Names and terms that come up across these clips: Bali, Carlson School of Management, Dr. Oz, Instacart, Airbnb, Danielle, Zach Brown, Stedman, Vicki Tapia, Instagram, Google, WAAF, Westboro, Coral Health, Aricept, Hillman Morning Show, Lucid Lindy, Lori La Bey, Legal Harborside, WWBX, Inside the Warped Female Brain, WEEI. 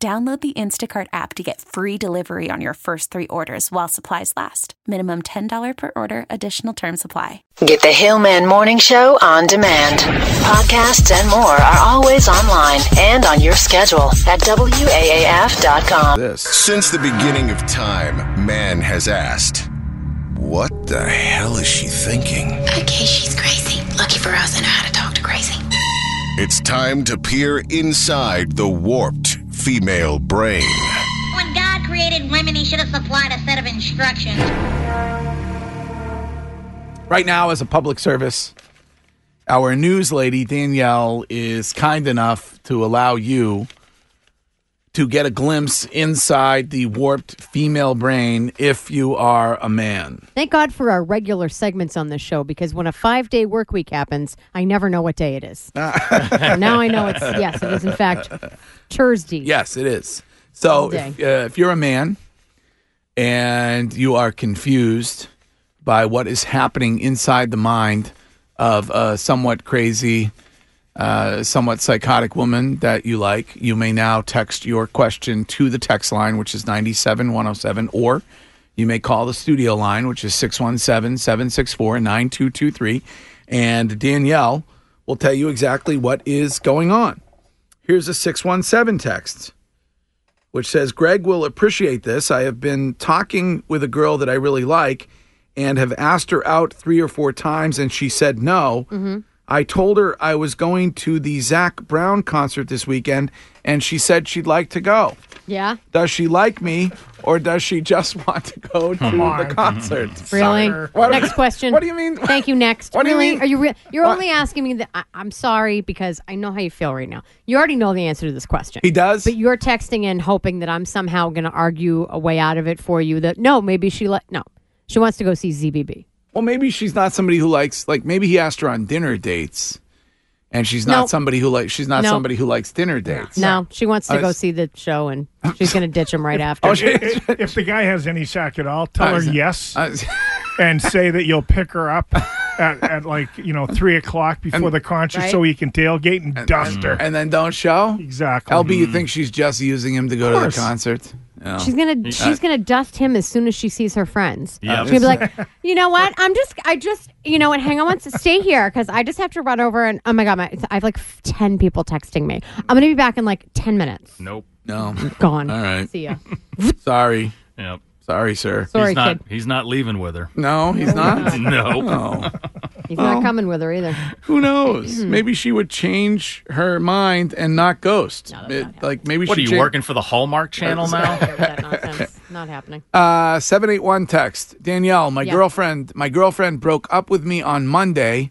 Download the Instacart app to get free delivery on your first three orders while supplies last. Minimum $10 per order. Additional terms apply. Get the Hillman Morning Show on demand. Podcasts and more are always online and on your schedule at WAAF.com. Since the beginning of time, man has asked, what the hell is she thinking? Okay, she's crazy. Lucky for us, I know how to talk to crazy. It's time to peer inside the warped female brain. When God created women, he should have supplied a set of instructions. Right now, as a public service, our news lady, Danielle, is kind enough to allow you to get a glimpse inside the warped female brain if you are a man. Thank God for our regular segments on this show, because when a 5-day work week happens, I never know what day it is. Now I know it is in fact Thursday. Yes, it is. So if you're a man and you are confused by what is happening inside the mind of a somewhat crazy, somewhat psychotic woman that you like, you may now text your question to the text line, which is 97107, or you may call the studio line, which is 617-764-9223, and Danielle will tell you exactly what is going on. Here's a 617 text, which says, Greg will appreciate this. I have been talking with a girl that I really like and have asked her out 3 or 4 times, and she said no. Mm-hmm. I told her I was going to the Zach Brown concert this weekend, and she said she'd like to go. Yeah. Does she like me, or does she just want to go to the concert? Really? Next question. What do you mean? Thank you, next. What really? Do you mean? Are you you're only asking me that. I'm sorry, because I know how you feel right now. You already know the answer to this question. He does? But you're texting and hoping that I'm somehow going to argue a way out of it for you that, no, maybe she wants to go see ZBB. Well, maybe she's not somebody who likes, maybe he asked her on dinner dates, and she's not somebody who likes, somebody who likes dinner dates. No, she wants to go see the show, and she's going to ditch him right after. If the guy has any sack at all, tell her yes, and say that you'll pick her up at 3:00 before the concert, right? So he can tailgate and dust her. And then don't show? Exactly. LB, you think she's just using him to go to the concert? No. She's gonna dust him as soon as she sees her friends. Yep. She's gonna be like, you know what? And hang on once, stay here, because I just have to run over and, oh my God, I have 10 people texting me. I'm gonna be back in 10 minutes. Nope, no, gone. All right, see ya. Sorry. Yep. Sorry, sir. Sorry, kid. He's not leaving with her. No, he's not. No. He's not coming with her either. Who knows? Maybe she would change her mind and not ghost. No, maybe what, are you working for the Hallmark Channel now? That nonsense. Not happening. 781 text. Danielle, my girlfriend broke up with me on Monday,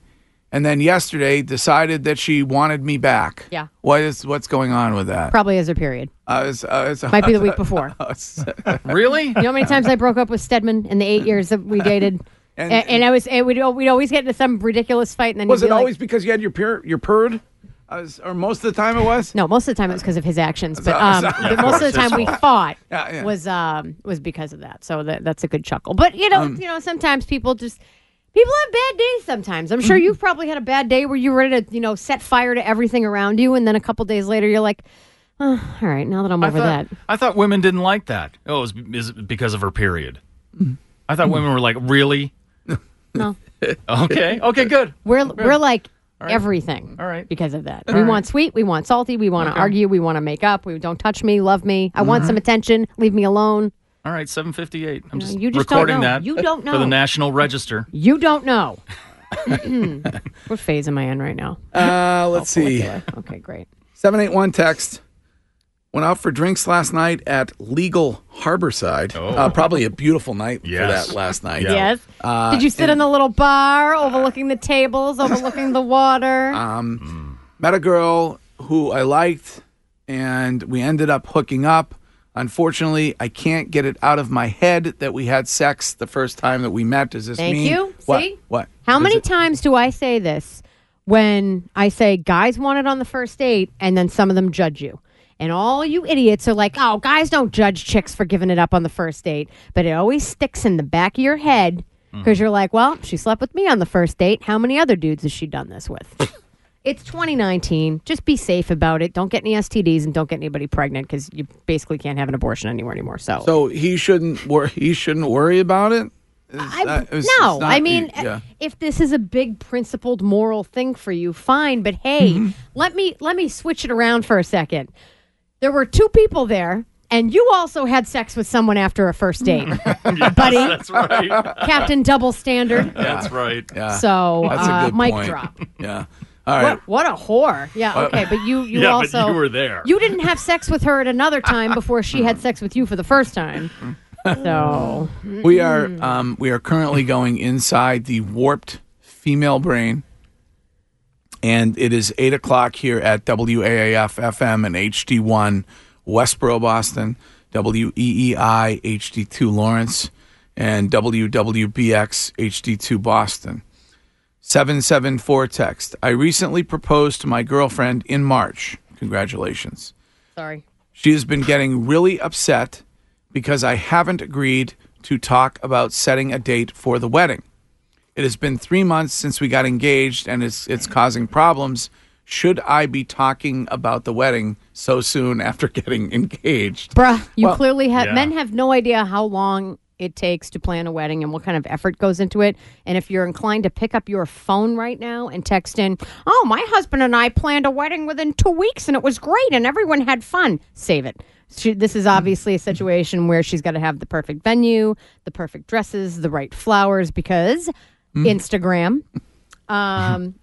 and then yesterday decided that she wanted me back. Yeah. What's going on with that? Probably as her period. Might be the week before. Really? You know how many times I broke up with Stedman in the 8 years that we dated? We'd always get into some ridiculous fight. And then was it always because you had your purd? Or most of the time it was? No, most of the time it was because of his actions. But most of the time we fought was because of that. So that's a good chuckle. But, sometimes people have bad days sometimes. I'm sure you've probably had a bad day where you were ready to, set fire to everything around you. And then a couple days later, you're like, oh, all right, now that I'm over that. I thought women didn't like that. Oh, is it because of her period? Mm. I thought women were like, really? No. Okay, good. We're like everything because of that. We want sweet, we want salty, we want to argue, we want to make up, we don't touch me, love me. I want some attention, leave me alone. All right, 7:58. I'm just recording that. You don't know. For the National Register. You don't know. What phase am I in right now? Let's see. Okay, great. 781 text. Went out for drinks last night at Legal Harborside. Oh. Probably a beautiful night for that last night. Yeah. Yes. Did you sit in the little bar overlooking the tables, overlooking the water? Met a girl who I liked, and we ended up hooking up. Unfortunately, I can't get it out of my head that we had sex the first time that we met. Does this mean? Thank you. What? See? What? How many times do I say this when I say guys want it on the first date and then some of them judge you? And all you idiots are like, oh, guys don't judge chicks for giving it up on the first date. But it always sticks in the back of your head because you're like, well, she slept with me on the first date. How many other dudes has she done this with? It's 2019. Just be safe about it. Don't get any STDs and don't get anybody pregnant because you basically can't have an abortion anywhere anymore. So he shouldn't worry about it? If this is a big principled moral thing for you, fine. But hey, let me switch it around for a second. There were two people there. And you also had sex with someone after a first date, yes, buddy. That's right. Captain Double Standard. Yeah, that's right. Yeah. So that's a good mic point. Drop. Yeah. All right. What a whore. Yeah, okay, but you also... but you were there. You didn't have sex with her at another time before she had sex with you for the first time. So... We are currently going inside the warped female brain, and it is 8 o'clock here at WAAF FM and HD1 Westboro, Boston, WEEI HD2 Lawrence, and WWBX HD2 Boston. 774 text. I recently proposed to my girlfriend in March. Congratulations. Sorry. She has been getting really upset because I haven't agreed to talk about setting a date for the wedding. It has been 3 months since we got engaged and it's causing problems. Should I be talking about the wedding so soon after getting engaged? Bruh, men have no idea how long it takes to plan a wedding and what kind of effort goes into it. And if you're inclined to pick up your phone right now and text in, oh, my husband and I planned a wedding within 2 weeks and it was great and everyone had fun, save it. This is obviously a situation where she's got to have the perfect venue, the perfect dresses, the right flowers, because Instagram. And,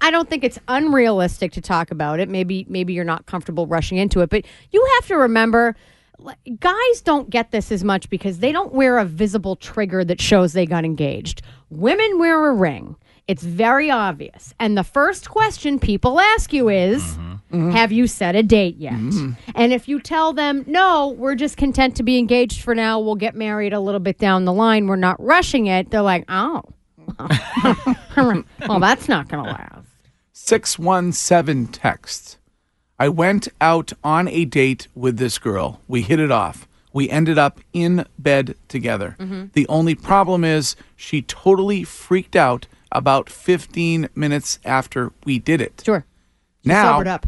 I don't think it's unrealistic to talk about it. Maybe you're not comfortable rushing into it, but you have to remember... guys don't get this as much because they don't wear a visible trigger that shows they got engaged. Women wear a ring. It's very obvious. And the first question people ask you is, have you set a date yet? And if you tell them, no, we're just content to be engaged for now. We'll get married a little bit down the line. We're not rushing it. They're like, oh, well, that's not going to last. 617 text. I went out on a date with this girl. We hit it off. We ended up in bed together. The only problem is she totally freaked out about 15 minutes after we did it. Sure. Now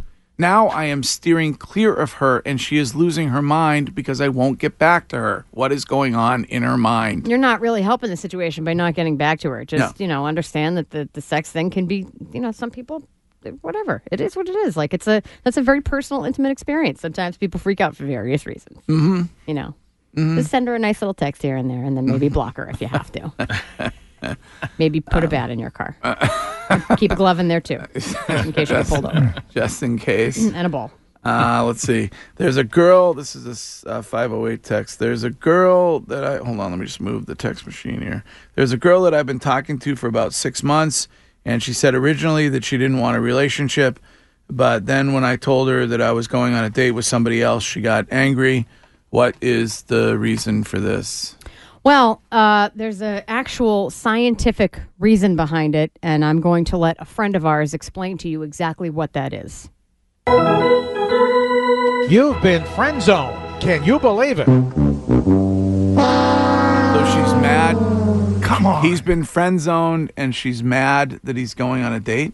I am steering clear of her, and she is losing her mind because I won't get back to her. What is going on in her mind? You're not really helping the situation by not getting back to her. Just, understand that the sex thing can be, some people... whatever. It is what it is. Like, that's a very personal, intimate experience. Sometimes people freak out for various reasons. Just send her a nice little text here and there, and then maybe block her if you have to. Maybe put a bat in your car. Keep a glove in there, too, in case you get pulled over. Just in case. And a ball. Let's see. There's a girl. This is a 508 text. There's a girl that I... Hold on. Let me just move the text machine here. There's a girl that I've been talking to for about 6 months, and she said originally that she didn't want a relationship, but then when I told her that I was going on a date with somebody else, she got angry. What is the reason for this? Well, there's an actual scientific reason behind it, and I'm going to let a friend of ours explain to you exactly what that is. You've been friend zoned. Can you believe it? So she's mad. Come on. He's been friend zoned and she's mad that he's going on a date?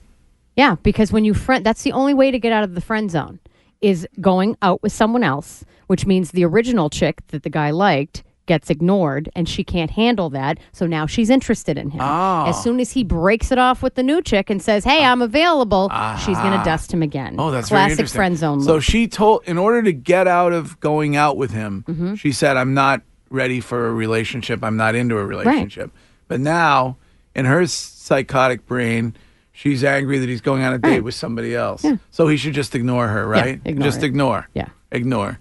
Yeah, because when you that's the only way to get out of the friend zone is going out with someone else, which means the original chick that the guy liked gets ignored and she can't handle that. So now she's interested in him. Oh. As soon as he breaks it off with the new chick and says, hey, I'm available, she's going to dust him again. Oh, that's classic very interesting. Friend zone. So she told, in order to get out of going out with him, she said, I'm not ready for a relationship. I'm not into a relationship. Right. But now, in her psychotic brain, she's angry that he's going on a date with somebody else. Yeah. So he should just ignore her, right? Yeah, ignore. Yeah. Ignore.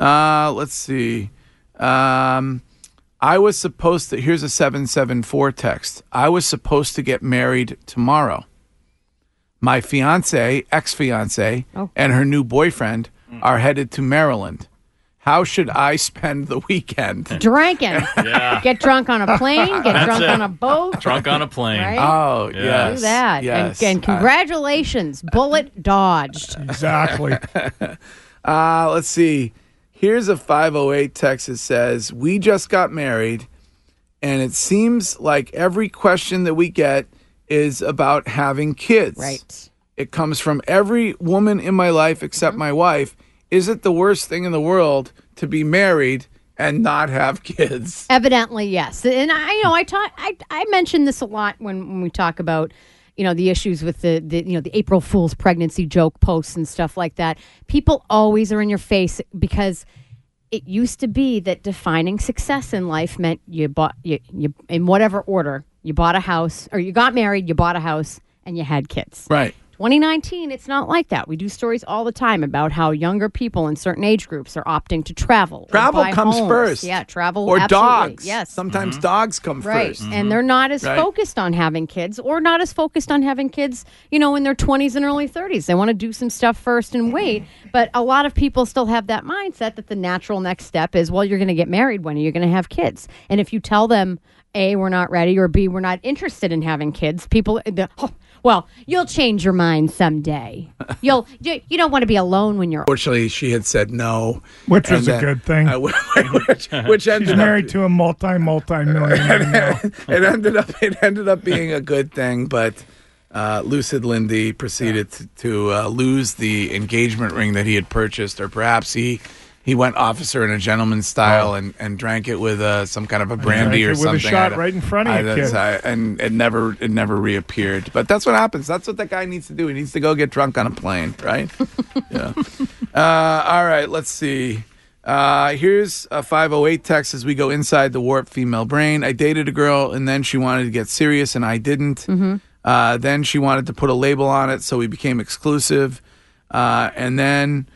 Let's see. I was supposed to... Here's a 774 text. I was supposed to get married tomorrow. My ex-fiancé, and her new boyfriend are headed to Maryland. How should I spend the weekend? Drinking. Yeah. Get drunk on a plane. Get drunk on a boat. Drunk on a plane. Right? Oh, yes. Do that. Yes. And congratulations. Bullet dodged. Exactly. Let's see. Here's a 508 text that says, we just got married, and it seems like every question that we get is about having kids. Right. It comes from every woman in my life except my wife. Is it the worst thing in the world to be married and not have kids? Evidently, yes. And I mention this a lot when we talk about, you know, the issues with the April Fool's pregnancy joke posts and stuff like that. People always are in your face because it used to be that defining success in life meant you in whatever order you bought a house or you got married, you bought a house, and you had kids. Right. 2019, it's not like that. We do stories all the time about how younger people in certain age groups are opting to travel. Travel comes first. Yeah, travel. Or dogs. Yes. Sometimes dogs come first. Right, and they're not as focused on having kids or not as focused on having kids, you know, in their 20s and early 30s. They want to do some stuff first and wait. But a lot of people still have that mindset that the natural next step is, well, you're going to get married. When are you going to have kids? And if you tell them, A, we're not ready, or B, we're not interested in having kids, people... Well, you'll change your mind someday. You don't want to be alone when you're... Fortunately, she had said no. Which is a good thing. Which ended She's married up, to a multi-millionaire. It ended up being a good thing, but Lucid Lindy proceeded to lose the engagement ring that he had purchased, or perhaps he went officer in a gentleman's style and drank it with some kind of a brandy or something. With a shot right in front of you, and it never reappeared. But that's what happens. That's what that guy needs to do. He needs to go get drunk on a plane, right? Yeah. All right. Let's see. Here's a 508 text as we go inside the warped female brain. I dated a girl, and then she wanted to get serious, and I didn't. Mm-hmm. Then she wanted to put a label on it, so we became exclusive. And then...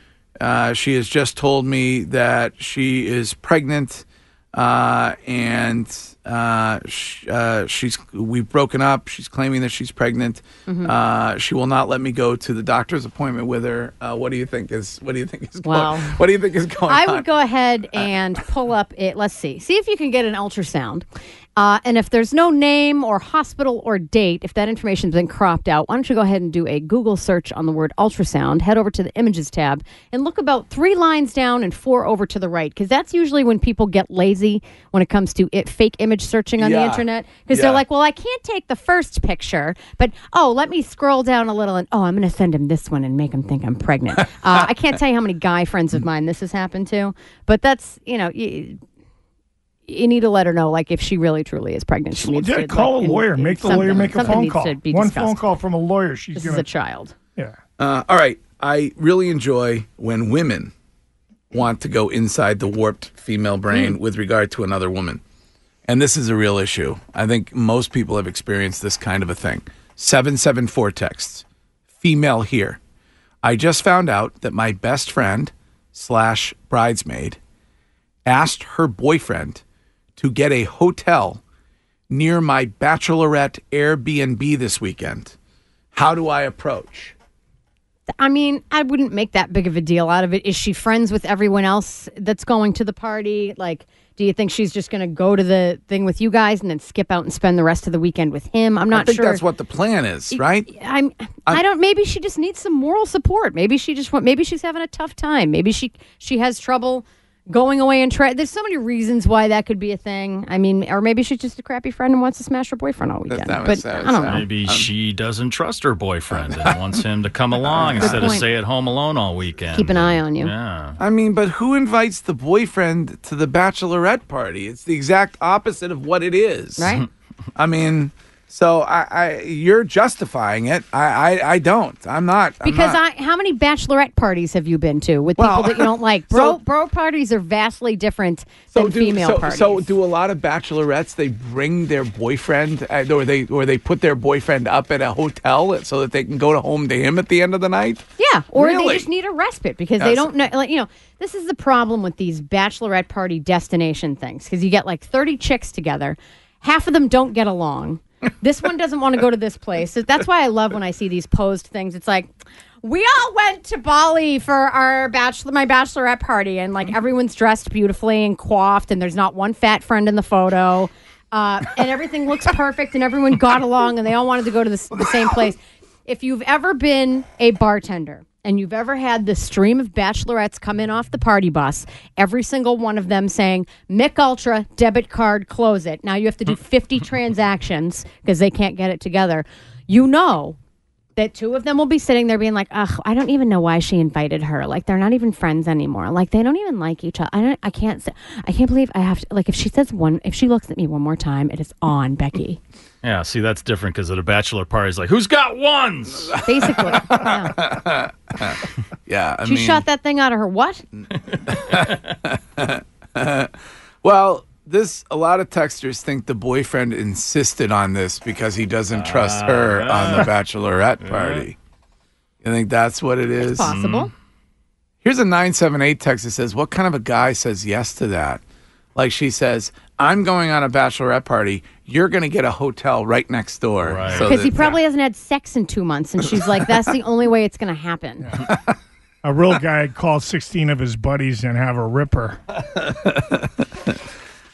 she has just told me that she is pregnant, we've broken up. She's claiming that she's pregnant. Mm-hmm. She will not let me go to the doctor's appointment with her. What do you think is going on? I would go ahead and pull up it. Let's see. See if you can get an ultrasound. And if there's no name or hospital or date, if that information's been cropped out, why don't you go ahead and do a Google search on the word ultrasound, head over to the images tab, and look about 3 lines down and 4 over to the right, because that's usually when people get lazy when it comes to fake image searching on the internet, because they're like, well, I can't take the first picture, but, let me scroll down a little, and, I'm going to send him this one and make him think I'm pregnant. I can't tell you how many guy friends of mine this has happened to, but that's, you need to let her know, like, if she really truly is pregnant. She needs to call a lawyer. Make the lawyer make a phone call. One phone call from a lawyer. This is a child. Yeah. All right. I really enjoy when women want to go inside the warped female brain with regard to another woman. And this is a real issue. I think most people have experienced this kind of a thing. 774 texts. Female here. I just found out that my best friend / bridesmaid asked her boyfriend to get a hotel near my bachelorette Airbnb this weekend. How do I approach? I mean, I wouldn't make that big of a deal out of it. Is she friends with everyone else that's going to the party? Like, do you think she's just going to go to the thing with you guys and then skip out and spend the rest of the weekend with him? I'm not sure. I think that's what the plan is, right? I don't. Maybe she just needs some moral support. Maybe she's having a tough time. Maybe she has trouble going away and try. There's so many reasons why that could be a thing. I mean, or maybe she's just a crappy friend and wants to smash her boyfriend all weekend. I don't know. Maybe she doesn't trust her boyfriend and wants him to come along instead of stay at home alone all weekend. Keep an eye on you. Yeah. I mean, but who invites the boyfriend to the bachelorette party? It's the exact opposite of what it is. Right? I mean... So you're justifying it. I don't. I'm not. How many bachelorette parties have you been to with people that you don't like? Bro parties are vastly different than female parties. So do a lot of bachelorettes, they bring their boyfriend, or they put their boyfriend up at a hotel so that they can go home to him at the end of the night? Yeah, or they just need a respite because they don't know. Like, this is the problem with these bachelorette party destination things, because you get like 30 chicks together. Half of them don't get along. This one doesn't want to go to this place. That's why I love when I see these posed things. It's like, We all went to Bali for my bachelorette party, and like everyone's dressed beautifully and coiffed, and there's not one fat friend in the photo, and everything looks perfect, and everyone got along, and they all wanted to go to the same place. If you've ever been a bartender and you've ever had the stream of bachelorettes come in off the party bus, every single one of them saying, Mick Ultra, debit card, close it. Now you have to do 50 transactions because they can't get it together. You know that two of them will be sitting there being like, ugh, I don't even know why she invited her. Like, they're not even friends anymore. Like, they don't even like each other. I can't believe I have to, like, if she looks at me one more time, it is on, Becky. Yeah, see, that's different because at a bachelor party, it's like, who's got ones? Basically. Yeah. Yeah, I mean. She shot that thing out of her what? Well, a lot of texters think the boyfriend insisted on this because he doesn't trust her on the bachelorette party. I think that's what it is. It's possible. Mm-hmm. Here's a 978 text that says, what kind of a guy says yes to that? Like, she says, I'm going on a bachelorette party. You're going to get a hotel right next door. Right. Because he probably hasn't had sex in 2 months. And she's like, that's the only way it's going to happen. Yeah. A real guy called 16 of his buddies and have a ripper.